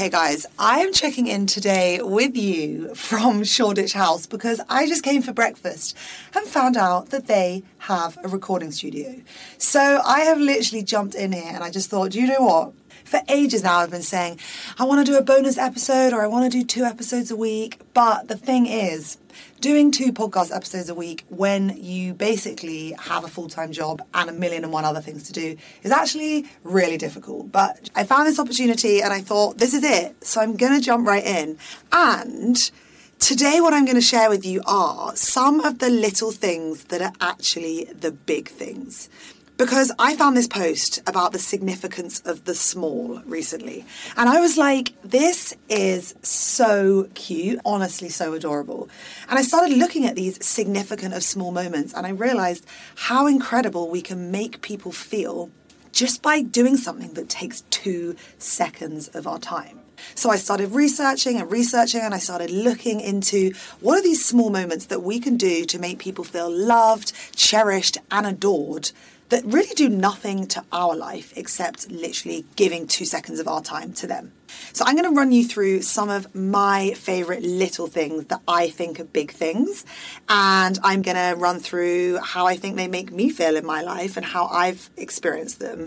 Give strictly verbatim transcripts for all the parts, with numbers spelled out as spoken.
Okay, guys, I'm checking in today with you from Shoreditch House because I just came for breakfast and found out that they have a recording studio. So I have literally jumped in here and I just thought, do you know what? For ages now, I've been saying, I want to do a bonus episode or I want to do two episodes a week. But the thing is, doing two podcast episodes a week when you basically have a full-time job and a million and one other things to do is actually really difficult. But I found this opportunity and I thought, this is it. So I'm going to jump right in. And today what I'm going to share with you are some of the little things that are actually the big things. Because I found this post about the significance of the small recently. And I was like, this is so cute, honestly, so adorable. And I started looking at these significant of small moments and I realized how incredible we can make people feel just by doing something that takes two seconds of our time. So I started researching and researching and I started looking into what are these small moments that we can do to make people feel loved, cherished, and adored that really do nothing to our life except literally giving two seconds of our time to them. So I'm going to run you through some of my favorite little things that I think are big things. And I'm going to run through how I think they make me feel in my life and how I've experienced them.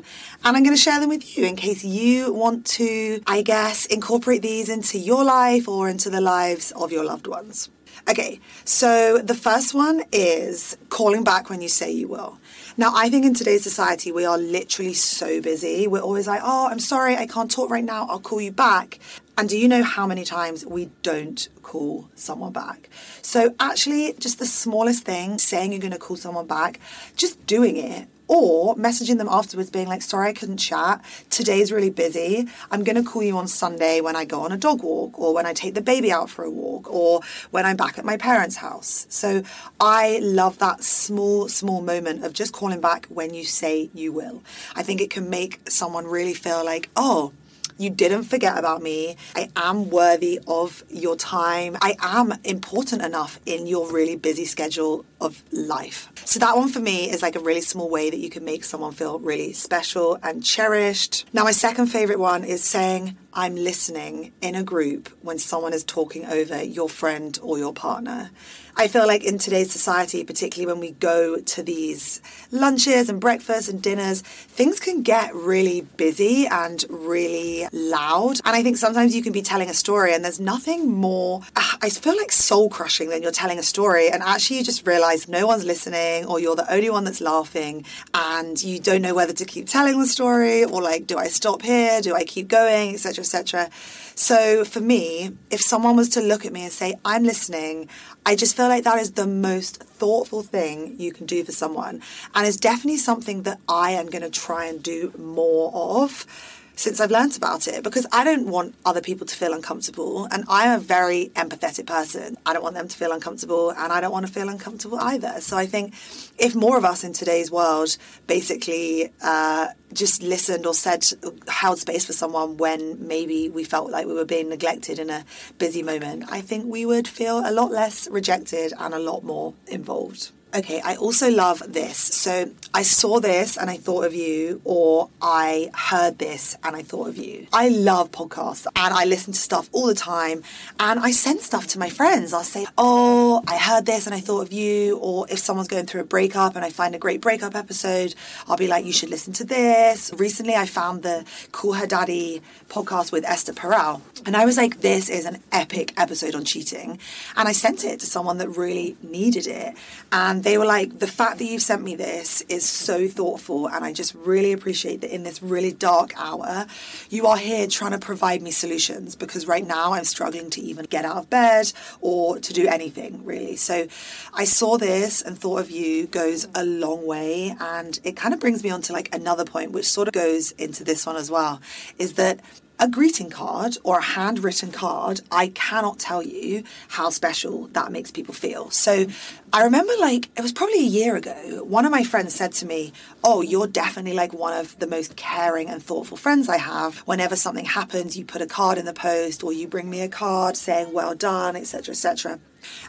And I'm going to share them with you in case you want to, I guess, incorporate these into your life or into the lives of your loved ones. Okay, so the first one is calling back when you say you will. Now, I think in today's society, we are literally so busy. We're always like, oh, I'm sorry, I can't talk right now. I'll call you back. And do you know how many times we don't call someone back? So actually, just the smallest thing, saying you're going to call someone back, just doing it. Or messaging them afterwards being like, sorry, I couldn't chat. Today's really busy. I'm going to call you on Sunday when I go on a dog walk or when I take the baby out for a walk or when I'm back at my parents' house. So I love that small, small moment of just calling back when you say you will. I think it can make someone really feel like, oh, you didn't forget about me. I am worthy of your time. I am important enough in your really busy schedule of life. So that one for me is like a really small way that you can make someone feel really special and cherished. Now, my second favorite one is saying, I'm listening in a group when someone is talking over your friend or your partner. I feel like in today's society, particularly when we go to these lunches and breakfasts and dinners, things can get really busy and really loud. And I think sometimes you can be telling a story and there's nothing more, I feel like soul crushing than you're telling a story and actually you just realize no one's listening or you're the only one that's laughing and you don't know whether to keep telling the story or like, do I stop here? Do I keep going? Etc. etc. So for me, if someone was to look at me and say, I'm listening, I just feel like that is the most thoughtful thing you can do for someone. And it's definitely something that I am going to try and do more of since I've learned about it, because I don't want other people to feel uncomfortable. And I'm a very empathetic person. I don't want them to feel uncomfortable and I don't want to feel uncomfortable either. So I think if more of us in today's world basically uh, just listened or said, held space for someone when maybe we felt like we were being neglected in a busy moment, I think we would feel a lot less rejected and a lot more involved. Okay, I also love this. So I saw this and I thought of you, or I heard this and I thought of you. I love podcasts and I listen to stuff all the time and I send stuff to my friends. I'll say, oh, I heard this and I thought of you. Or if someone's going through a breakup and I find a great breakup episode, I'll be like, you should listen to this. Recently, I found the Call Her Daddy podcast with Esther Perel. And I was like, this is an epic episode on cheating. And I sent it to someone that really needed it. And they were like, the fact that you've sent me this is so thoughtful and I just really appreciate that in this really dark hour, you are here trying to provide me solutions because right now I'm struggling to even get out of bed or to do anything really. So I saw this and thought of you goes a long way and it kind of brings me on to like another point which sort of goes into this one as well, is that a greeting card or a handwritten card, I cannot tell you how special that makes people feel. So I remember like, it was probably a year ago, one of my friends said to me, oh, you're definitely like one of the most caring and thoughtful friends I have. Whenever something happens, you put a card in the post or you bring me a card saying well done, et cetera, et cetera.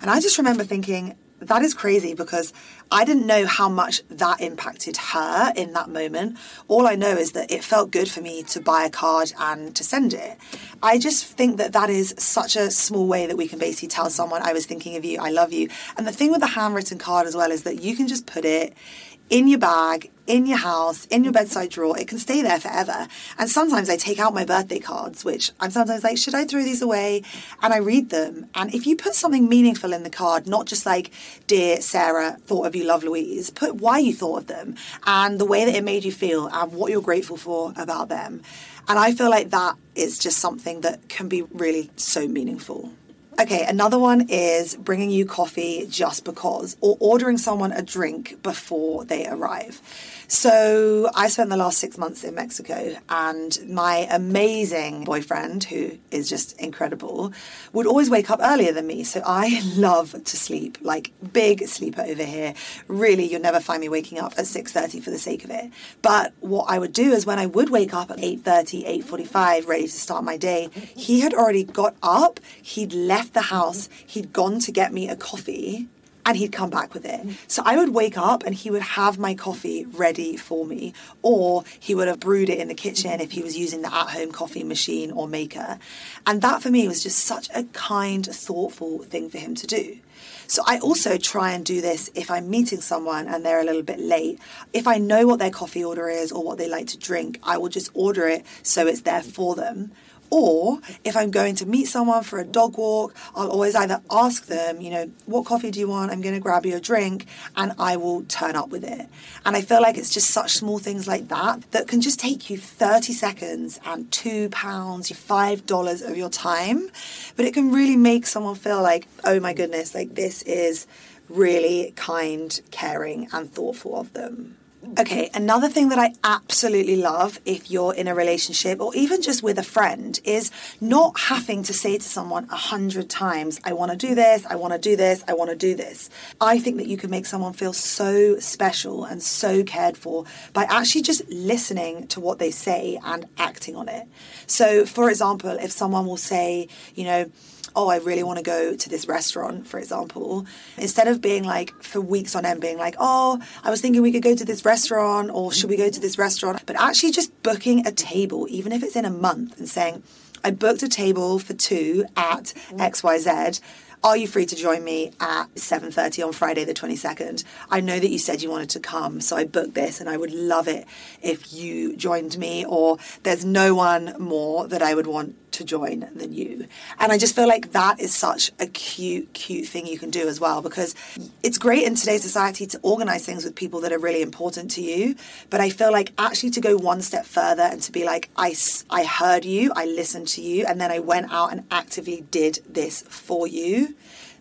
And I just remember thinking, that is crazy because I didn't know how much that impacted her in that moment. All I know is that it felt good for me to buy a card and to send it. I just think that that is such a small way that we can basically tell someone, I was thinking of you, I love you. And the thing with the handwritten card as well is that you can just put it in your bag, in your house, in your bedside drawer. It can stay there forever. And sometimes I take out my birthday cards, which I'm sometimes like, should I throw these away? And I read them. And if you put something meaningful in the card, not just like, dear Sarah, thought of you, love Louise, put why you thought of them and the way that it made you feel and what you're grateful for about them. And I feel like that is just something that can be really so meaningful. Okay, another one is bringing you coffee just because, or ordering someone a drink before they arrive. So I spent the last six months in Mexico, and my amazing boyfriend, who is just incredible, would always wake up earlier than me. So I love to sleep, like big sleeper over here. Really, you'll never find me waking up at six thirty for the sake of it. But what I would do is when I would wake up at eight thirty, eight forty-five, ready to start my day, he had already got up, he'd left the house, he'd gone to get me a coffee, and he'd come back with it. So I would wake up and he would have my coffee ready for me, or he would have brewed it in the kitchen if he was using the at-home coffee machine or maker. And that for me was just such a kind, thoughtful thing for him to do. So I also try and do this if I'm meeting someone and they're a little bit late. If I know what their coffee order is or what they like to drink, I will just order it so it's there for them. Or if I'm going to meet someone for a dog walk, I'll always either ask them, you know, what coffee do you want? I'm going to grab you a drink, and I will turn up with it. And I feel like it's just such small things like that that can just take you thirty seconds and two pounds, five dollars of your time. But it can really make someone feel like, oh my goodness, like this is really kind, caring and thoughtful of them. Okay, another thing that I absolutely love if you're in a relationship or even just with a friend is not having to say to someone a hundred times, I want to do this, I want to do this, I want to do this. I think that you can make someone feel so special and so cared for by actually just listening to what they say and acting on it. So, for example, if someone will say, you know, oh, I really want to go to this restaurant, for example, instead of being like, for weeks on end, being like, oh, I was thinking we could go to this restaurant, or should we go to this restaurant? But actually just booking a table, even if it's in a month, and saying, I booked a table for two at X Y Z. Are you free to join me at seven thirty on Friday the twenty-second? I know that you said you wanted to come, so I booked this and I would love it if you joined me, or there's no one more that I would want to join than you. And I just feel like that is such a cute, cute thing you can do as well, because it's great in today's society to organize things with people that are really important to you. But I feel like actually to go one step further and to be like, I, I heard you, I listened to you, and then I went out and actively did this for you.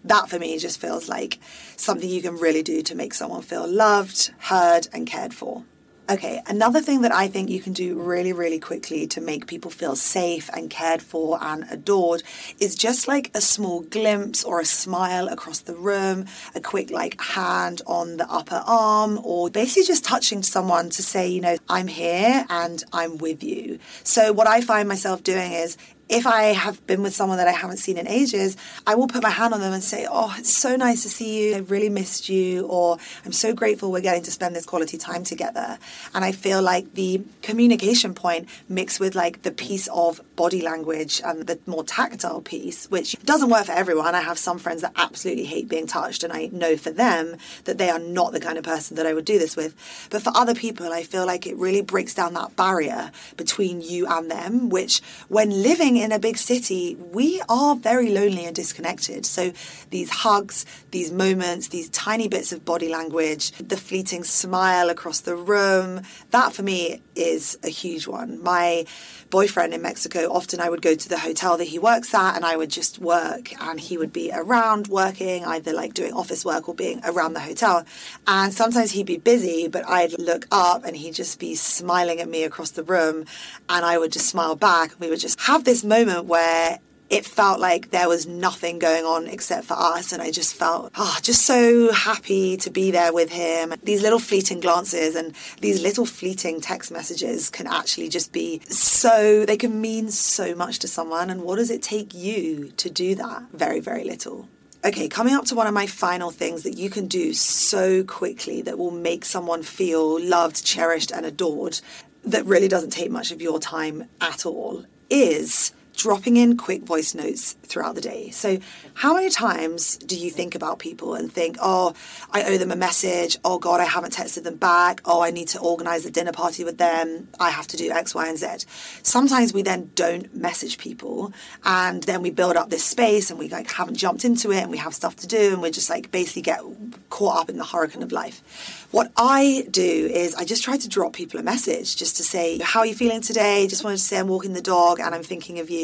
That for me just feels like something you can really do to make someone feel loved, heard, and cared for. Okay, another thing that I think you can do really, really quickly to make people feel safe and cared for and adored is just like a small glimpse or a smile across the room, a quick like hand on the upper arm, or basically just touching someone to say, you know, I'm here and I'm with you. So what I find myself doing is, if I have been with someone that I haven't seen in ages, I will put my hand on them and say, oh, it's so nice to see you. I really missed you. Or I'm so grateful we're getting to spend this quality time together. And I feel like the communication point mixed with like the piece of body language and the more tactile piece, which doesn't work for everyone. I have some friends that absolutely hate being touched. And I know for them that they are not the kind of person that I would do this with. But for other people, I feel like it really breaks down that barrier between you and them, which when living in in a big city, we are very lonely and disconnected. So these hugs, these moments, these tiny bits of body language, the fleeting smile across the room, that for me is a huge one. My boyfriend in Mexico, often I would go to the hotel that he works at and I would just work, and he would be around working, either like doing office work or being around the hotel. And sometimes he'd be busy, but I'd look up and he'd just be smiling at me across the room, and I would just smile back. We would just have this moment where it felt like there was nothing going on except for us, and I just felt oh, just so happy to be there with him. These little fleeting glances and these little fleeting text messages can actually just be so, they can mean so much to someone. And what does it take you to do that? Very, very little. Okay, coming up to one of my final things that you can do so quickly that will make someone feel loved, cherished, and adored, that really doesn't take much of your time at all, is dropping in quick voice notes throughout the day. So how many times do you think about people and think, oh, I owe them a message. Oh, God, I haven't texted them back. Oh, I need to organise a dinner party with them. I have to do X, Y, and Z. Sometimes we then don't message people, and then we build up this space and we like haven't jumped into it and we have stuff to do and we just like basically get caught up in the hurricane of life. What I do is I just try to drop people a message just to say, how are you feeling today? Just wanted to say I'm walking the dog and I'm thinking of you.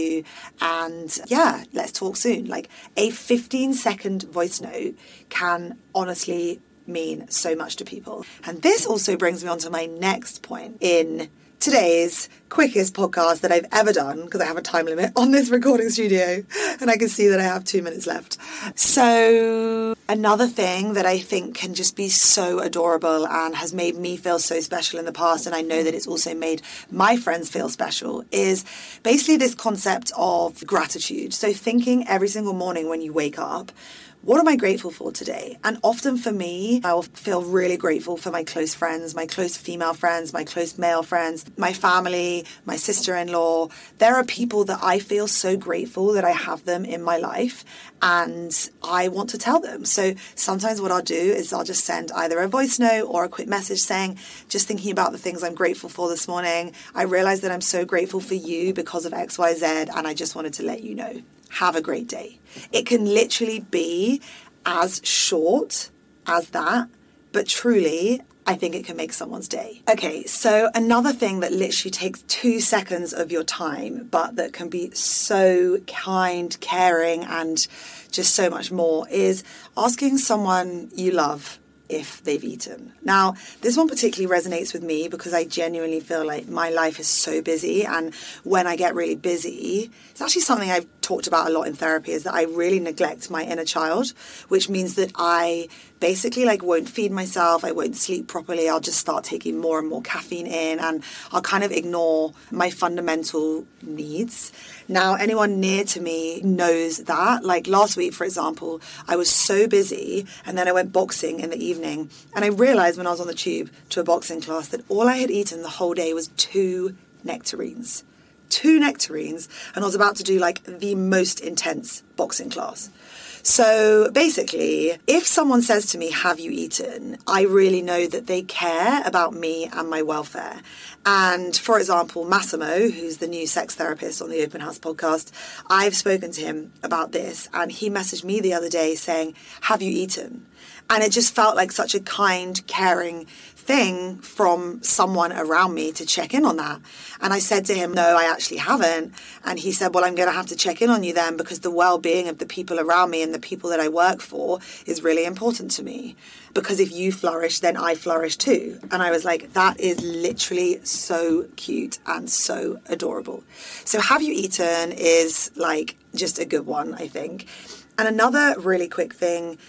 And yeah, let's talk soon. Like a fifteen second voice note can honestly mean so much to people. And this also brings me on to my next point in today's quickest podcast that I've ever done, because I have a time limit on this recording studio and I can see that I have two minutes left. So another thing that I think can just be so adorable and has made me feel so special in the past, and I know that it's also made my friends feel special, is basically this concept of gratitude. So thinking every single morning when you wake up, what am I grateful for today? And often for me, I will feel really grateful for my close friends, my close female friends, my close male friends, my family, my sister-in-law. There are people that I feel so grateful that I have them in my life and I want to tell them. So sometimes what I'll do is I'll just send either a voice note or a quick message saying, just thinking about the things I'm grateful for this morning. I realize that I'm so grateful for you because of X, Y, Z, and I just wanted to let you know. Have a great day. It can literally be as short as that, but truly, I think it can make someone's day. Okay, so another thing that literally takes two seconds of your time, but that can be so kind, caring, and just so much more, is asking someone you love if they've eaten. Now, this one particularly resonates with me because I genuinely feel like my life is so busy, and when I get really busy, it's actually something I've talked about a lot in therapy, is that I really neglect my inner child, which means that I basically like won't feed myself, I won't sleep properly, I'll just start taking more and more caffeine in, and I'll kind of ignore my fundamental needs. Now, anyone near to me knows that. Like last week, for example, I was so busy, and then I went boxing in the evening, and I realized when I was on the tube to a boxing class that all I had eaten the whole day was two nectarines. two nectarines, and I was about to do like the most intense boxing class. So basically, if someone says to me, have you eaten? I really know that they care about me and my welfare. And for example, Massimo, who's the new sex therapist on the Open House podcast, I've spoken to him about this, and he messaged me the other day saying, have you eaten? And it just felt like such a kind, caring thing from someone around me to check in on that. And I said to him, no, I actually haven't. And he said, well, I'm going to have to check in on you then, because the well-being of the people around me and the people that I work for is really important to me. Because if you flourish, then I flourish too. And I was like, that is literally so cute and so adorable. So have you eaten is like just a good one, I think. And another really quick thing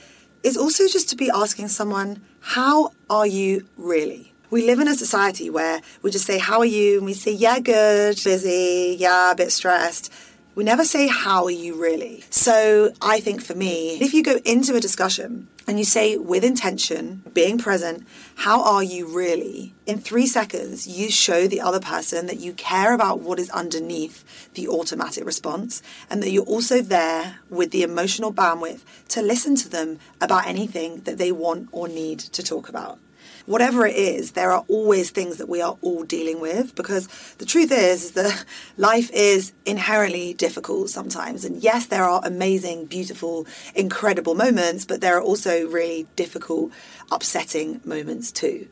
is also just to be asking someone, how are you really? We live in a society where we just say, how are you? And we say, yeah, good, busy, yeah, a bit stressed. We never say, how are you really? So I think for me, if you go into a discussion and you say with intention, being present, how are you really? In three seconds, you show the other person that you care about what is underneath the automatic response, and that you're also there with the emotional bandwidth to listen to them about anything that they want or need to talk about. Whatever it is, there are always things that we are all dealing with, because the truth is, is that life is inherently difficult sometimes. And yes, there are amazing, beautiful, incredible moments, but there are also really difficult, upsetting moments too.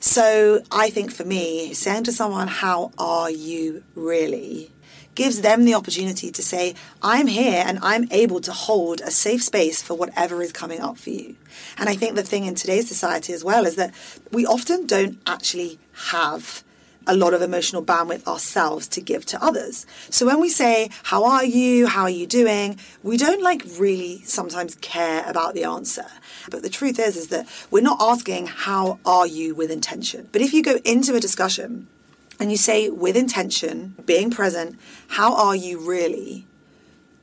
So I think for me, saying to someone, how are you really, gives them the opportunity to say, I'm here and I'm able to hold a safe space for whatever is coming up for you. And I think the thing in today's society as well is that we often don't actually have a lot of emotional bandwidth ourselves to give to others. So when we say, how are you? How are you doing? We don't like really sometimes care about the answer. But the truth is, is that we're not asking, how are you, with intention. But if you go into a discussion and you say with intention, being present, how are you really?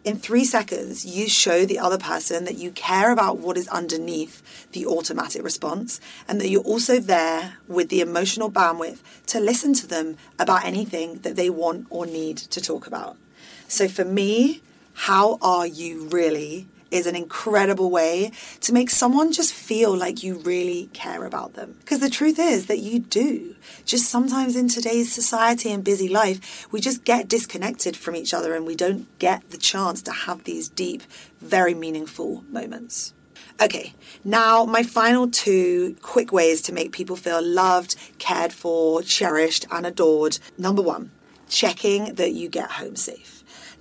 in three seconds, you show the other person that you care about what is underneath the automatic response and that you're also there with the emotional bandwidth to listen to them about anything that they want or need to talk about. So for me, how are you really is an incredible way to make someone just feel like you really care about them. Because the truth is that you do. Just sometimes in today's society and busy life, we just get disconnected from each other and we don't get the chance to have these deep, very meaningful moments. Okay, now my final two quick ways to make people feel loved, cared for, cherished, and adored. Number one, checking that you get home safe.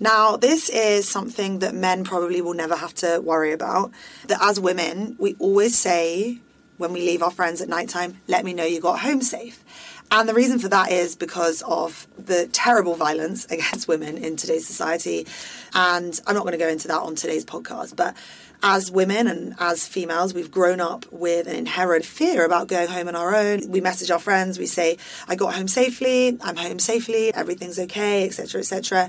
Now, this is something that men probably will never have to worry about. That as women, we always say when we leave our friends at nighttime, let me know you got home safe. And the reason for that is because of the terrible violence against women in today's society. And I'm not going to go into that on today's podcast, but as women and as females, we've grown up with an inherent fear about going home on our own. We message our friends, we say, I got home safely, I'm home safely, everything's okay, et cetera, et cetera.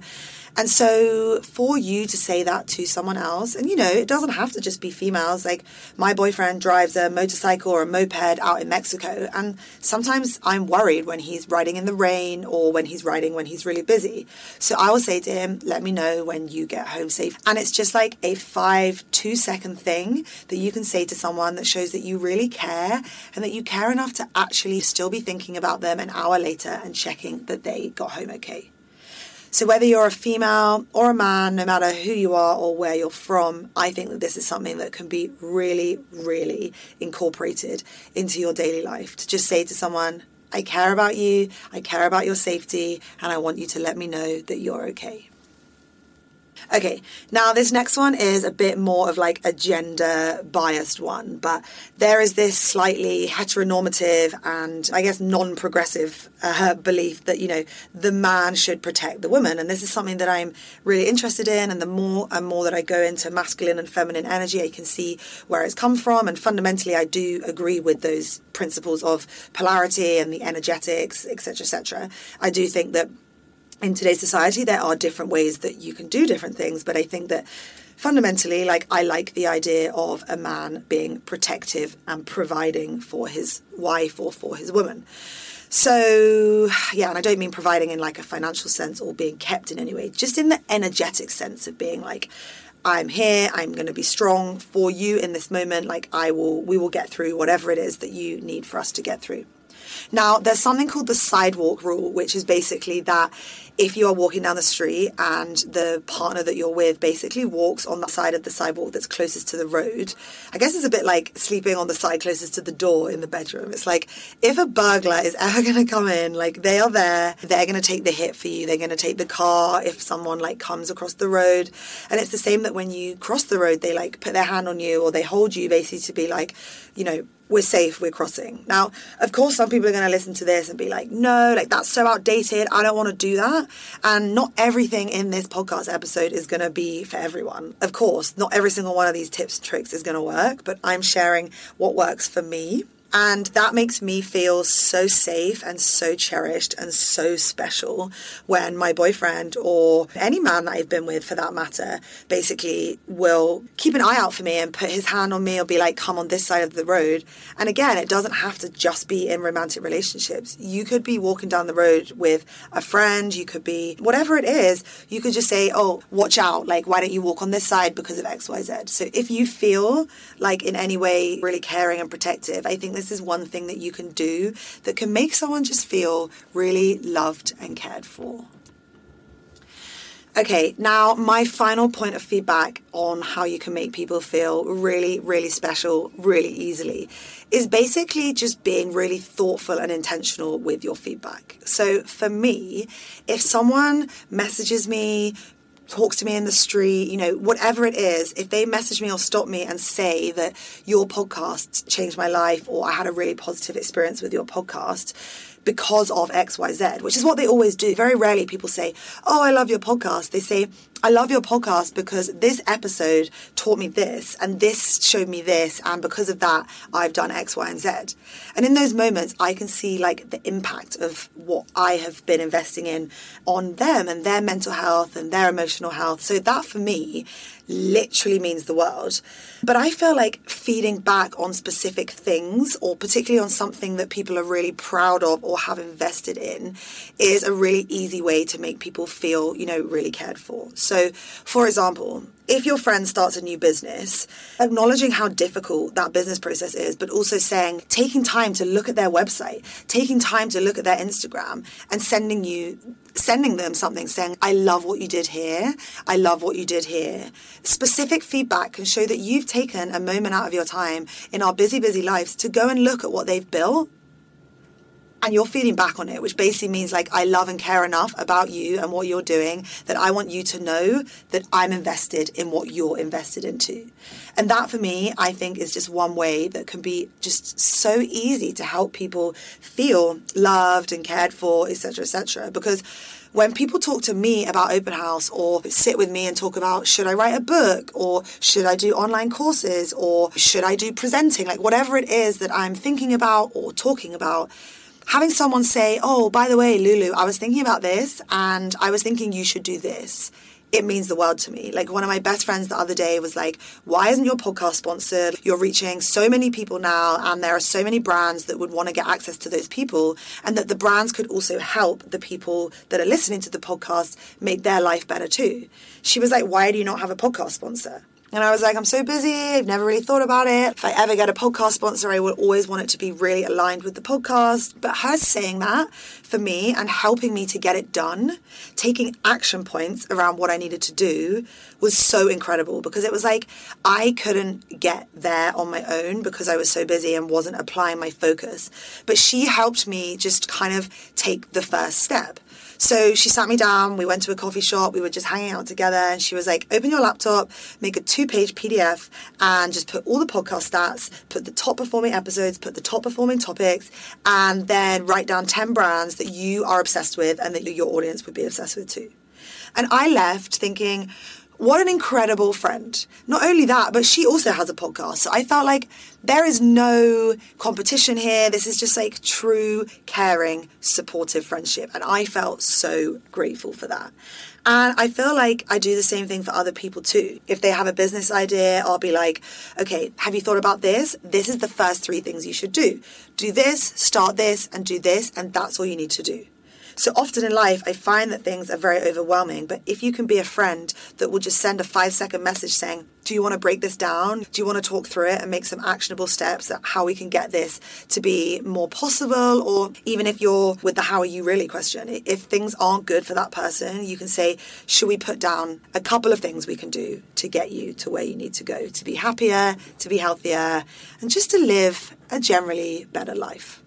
And so for you to say that to someone else, and you know, it doesn't have to just be females. Like my boyfriend drives a motorcycle or a moped out in Mexico, and sometimes I'm worried when he's riding in the rain or when he's riding when he's really busy. So I will say to him, let me know when you get home safe. And it's just like a five, two second thing that you can say to someone that shows that you really care and that you care enough to actually still be thinking about them an hour later and checking that they got home okay. So whether you're a female or a man, no matter who you are or where you're from, I think that this is something that can be really, really incorporated into your daily life. To just say to someone, I care about you, I care about your safety, and I want you to let me know that you're okay. Okay, now this next one is a bit more of like a gender-biased one, but there is this slightly heteronormative and I guess non-progressive uh, belief that, you know, the man should protect the woman. And this is something that I'm really interested in. And the more and more that I go into masculine and feminine energy, I can see where it's come from. And fundamentally, I do agree with those principles of polarity and the energetics, et cetera, et cetera. I do think that in today's society, there are different ways that you can do different things. But I think that fundamentally, like, I like the idea of a man being protective and providing for his wife or for his woman. So, yeah, and I don't mean providing in like a financial sense or being kept in any way, just in the energetic sense of being like, I'm here, I'm going to be strong for you in this moment. Like I will, we will get through whatever it is that you need for us to get through. Now, there's something called the sidewalk rule, which is basically that if you are walking down the street and the partner that you're with basically walks on the side of the sidewalk that's closest to the road, I guess it's a bit like sleeping on the side closest to the door in the bedroom. It's like if a burglar is ever going to come in, like they are there, they're going to take the hit for you. They're going to take the car if someone like comes across the road. And it's the same that when you cross the road, they like put their hand on you or they hold you basically to be like, you know, we're safe, we're crossing. Now, of course, some people are going to listen to this and be like, no, like that's so outdated. I don't want to do that. And not everything in this podcast episode is going to be for everyone. Of course, not every single one of these tips and tricks is going to work, but I'm sharing what works for me. And that makes me feel so safe and so cherished and so special when my boyfriend or any man that I've been with for that matter basically will keep an eye out for me and put his hand on me or be like, come on this side of the road. And again, it doesn't have to just be in romantic relationships. You could be walking down the road with a friend. You could be whatever it is. You could just say, oh, watch out. Like, why don't you walk on this side because of X, Y, Z? So if you feel like in any way really caring and protective, I think this This is one thing that you can do that can make someone just feel really loved and cared for. Okay, now my final point of feedback on how you can make people feel really, really special, really easily is basically just being really thoughtful and intentional with your feedback. So for me, if someone messages me, talks to me in the street, you know, whatever it is, if they message me or stop me and say that your podcast changed my life or I had a really positive experience with your podcast, because of X Y Z, which is what they always do. Very rarely people say, oh, I love your podcast. They say, I love your podcast because this episode taught me this and this showed me this, and because of that, I've done X, Y, and Z. And in those moments, I can see like the impact of what I have been investing in on them and their mental health and their emotional health. So that for me literally means the world. But I feel like feeding back on specific things, or particularly on something that people are really proud of or have invested in, is a really easy way to make people feel, you know, really cared for. So for example, if your friend starts a new business, acknowledging how difficult that business process is, but also saying, taking time to look at their website, taking time to look at their Instagram, and sending you, sending them something saying, I love what you did here. I love what you did here. Specific feedback can show that you've taken a moment out of your time in our busy, busy lives to go and look at what they've built. And you're feeding back on it, which basically means like, I love and care enough about you and what you're doing that I want you to know that I'm invested in what you're invested into. And that for me, I think, is just one way that can be just so easy to help people feel loved and cared for, et cetera, et cetera. Because when people talk to me about open house or sit with me and talk about, should I write a book, or should I do online courses, or should I do presenting, like whatever it is that I'm thinking about or talking about, having someone say, oh, by the way, Lulu, I was thinking about this and I was thinking you should do this. It means the world to me. Like one of my best friends the other day was like, why isn't your podcast sponsored? You're reaching so many people now, and there are so many brands that would want to get access to those people, and that the brands could also help the people that are listening to the podcast make their life better too. She was like, why do you not have a podcast sponsor? And I was like, I'm so busy. I've never really thought about it. If I ever get a podcast sponsor, I will always want it to be really aligned with the podcast. But her saying that for me and helping me to get it done, taking action points around what I needed to do, was so incredible, because it was like, I couldn't get there on my own because I was so busy and wasn't applying my focus. But she helped me just kind of take the first step. So she sat me down, we went to a coffee shop, we were just hanging out together, and she was like, open your laptop, make a two-page P D F, and just put all the podcast stats, put the top-performing episodes, put the top-performing topics, and then write down ten brands that you are obsessed with and that your audience would be obsessed with too. And I left thinking, what an incredible friend. Not only that, but she also has a podcast. So I felt like there is no competition here. This is just like true, caring, supportive friendship. And I felt so grateful for that. And I feel like I do the same thing for other people too. If they have a business idea, I'll be like, okay, have you thought about this? This is the first three things you should do. Do this, start this, and do this. And that's all you need to do. So often in life, I find that things are very overwhelming. But if you can be a friend that will just send a five-second message saying, do you want to break this down? Do you want to talk through it and make some actionable steps at how we can get this to be more possible? Or even if you're with the how are you really question, if things aren't good for that person, you can say, should we put down a couple of things we can do to get you to where you need to go, to be happier, to be healthier, and just to live a generally better life?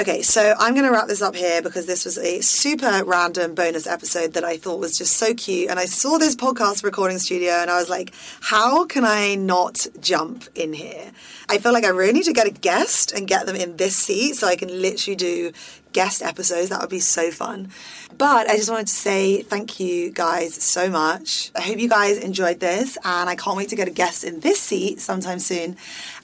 Okay, so I'm going to wrap this up here because this was a super random bonus episode that I thought was just so cute. And I saw this podcast recording studio and I was like, how can I not jump in here? I feel like I really need to get a guest and get them in this seat so I can literally do guest episodes. That would be so fun. But I just wanted to say thank you guys so much. I hope you guys enjoyed this, and I can't wait to get a guest in this seat sometime soon.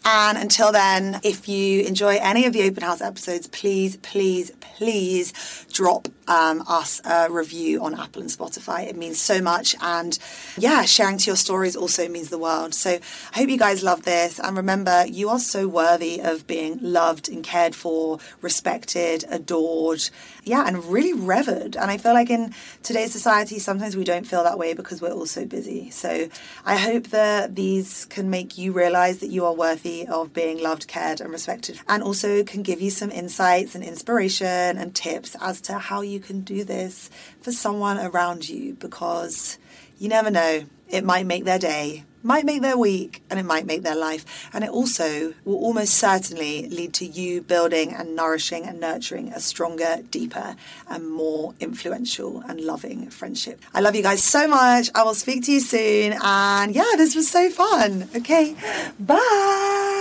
And until then, if you enjoy any of the open house episodes, please please please drop um, us a review on Apple and Spotify. It means so much, and yeah, sharing to your stories also means the world. So I hope you guys love this, and remember, you are so worthy of being loved and cared for, respected, adored, yeah, and really revered. And I feel like in today's society, sometimes we don't feel that way because we're all so busy. So I hope that these can make you realize that you are worthy of being loved, cared, and respected, and also can give you some insights and inspiration and tips as to how you can do this for someone around you, because you never know, it might make their day, might make their week, and it might make their life. And it also will almost certainly lead to you building and nourishing and nurturing a stronger, deeper, and more influential and loving friendship. I love you guys so much. I will speak to you soon. And yeah, this was so fun. Okay, bye.